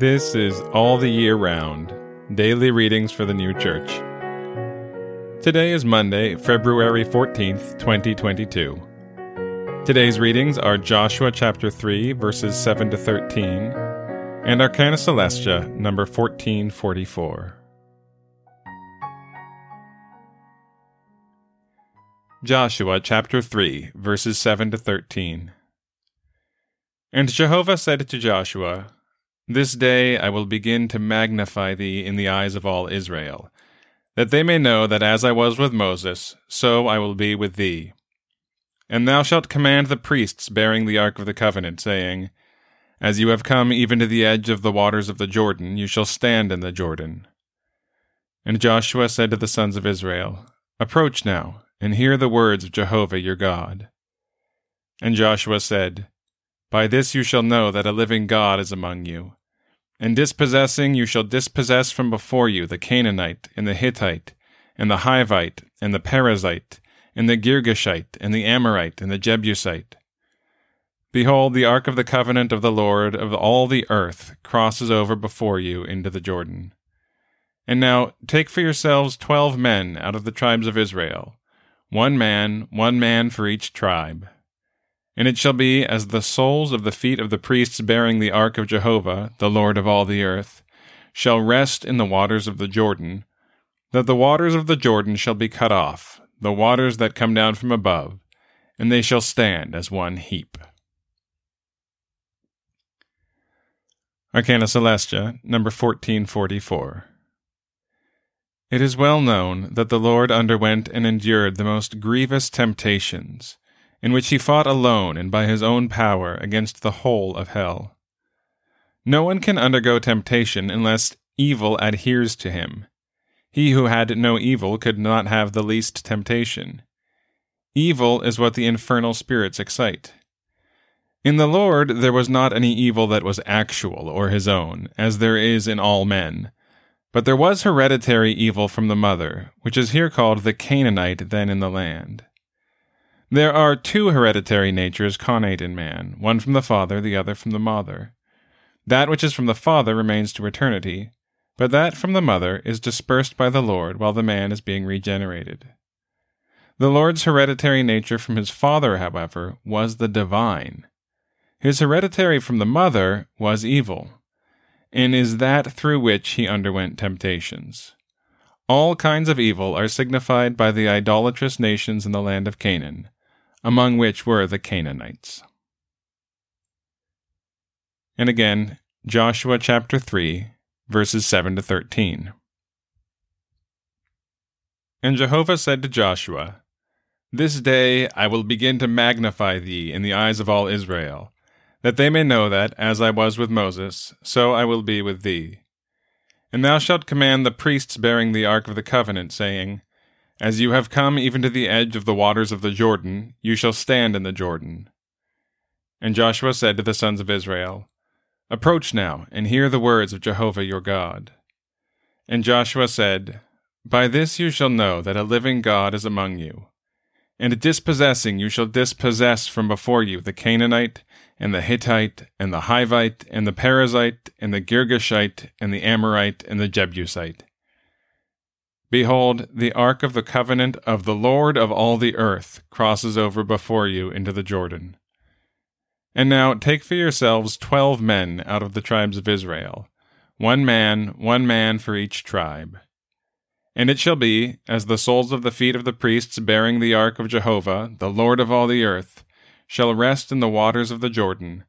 This is All the Year Round, Daily Readings for the New Church. Today is Monday, February 14th, 2022. Today's readings are Joshua chapter 3, verses 7 to 13, and Arcana Coelestia, number 1444. Joshua chapter 3, verses 7 to 13. And Jehovah said to Joshua, This day I will begin to magnify thee in the eyes of all Israel, that they may know that as I was with Moses, so I will be with thee. And thou shalt command the priests bearing the Ark of the Covenant, saying, As you have come even to the edge of the waters of the Jordan, you shall stand in the Jordan. And Joshua said to the sons of Israel, Approach now, and hear the words of Jehovah your God. And Joshua said, By this you shall know that a living God is among you. And dispossessing you shall dispossess from before you the Canaanite, and the Hittite, and the Hivite, and the Perizzite, and the Girgashite, and the Amorite, and the Jebusite. Behold, the ark of the covenant of the Lord of all the earth crosses over before you into the Jordan. And now take for yourselves 12 men out of the tribes of Israel, one man for each tribe. And it shall be as the soles of the feet of the priests bearing the ark of Jehovah, the Lord of all the earth, shall rest in the waters of the Jordan, that the waters of the Jordan shall be cut off, the waters that come down from above, and they shall stand as one heap. Arcana Coelestia, number 1444. It is well known that the Lord underwent and endured the most grievous temptations, in which he fought alone and by his own power against the whole of hell. No one can undergo temptation unless evil adheres to him. He who had no evil could not have the least temptation. Evil is what the infernal spirits excite. In the Lord there was not any evil that was actual or his own, as there is in all men. But there was hereditary evil from the mother, which is here called the Canaanite then in the land. There are two hereditary natures connate in man, one from the father, the other from the mother. That which is from the father remains to eternity, but that from the mother is dispersed by the Lord while the man is being regenerated. The Lord's hereditary nature from his father, however, was the divine. His hereditary from the mother was evil, and is that through which he underwent temptations. All kinds of evil are signified by the idolatrous nations in the land of Canaan, among which were the Canaanites. And again, Joshua chapter 3, verses 7 to 13. And Jehovah said to Joshua, This day I will begin to magnify thee in the eyes of all Israel, that they may know that, as I was with Moses, so I will be with thee. And thou shalt command the priests bearing the ark of the covenant, saying, As you have come even to the edge of the waters of the Jordan, you shall stand in the Jordan. And Joshua said to the sons of Israel, Approach now, and hear the words of Jehovah your God. And Joshua said, By this you shall know that a living God is among you. And dispossessing you shall dispossess from before you the Canaanite, and the Hittite, and the Hivite, and the Perizzite, and the Girgashite, and the Amorite, and the Jebusite. Behold, the ark of the covenant of the Lord of all the earth crosses over before you into the Jordan. And now take for yourselves 12 men out of the tribes of Israel, one man for each tribe. And it shall be, as the soles of the feet of the priests bearing the ark of Jehovah, the Lord of all the earth, shall rest in the waters of the Jordan,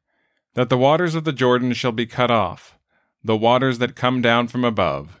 that the waters of the Jordan shall be cut off, the waters that come down from above,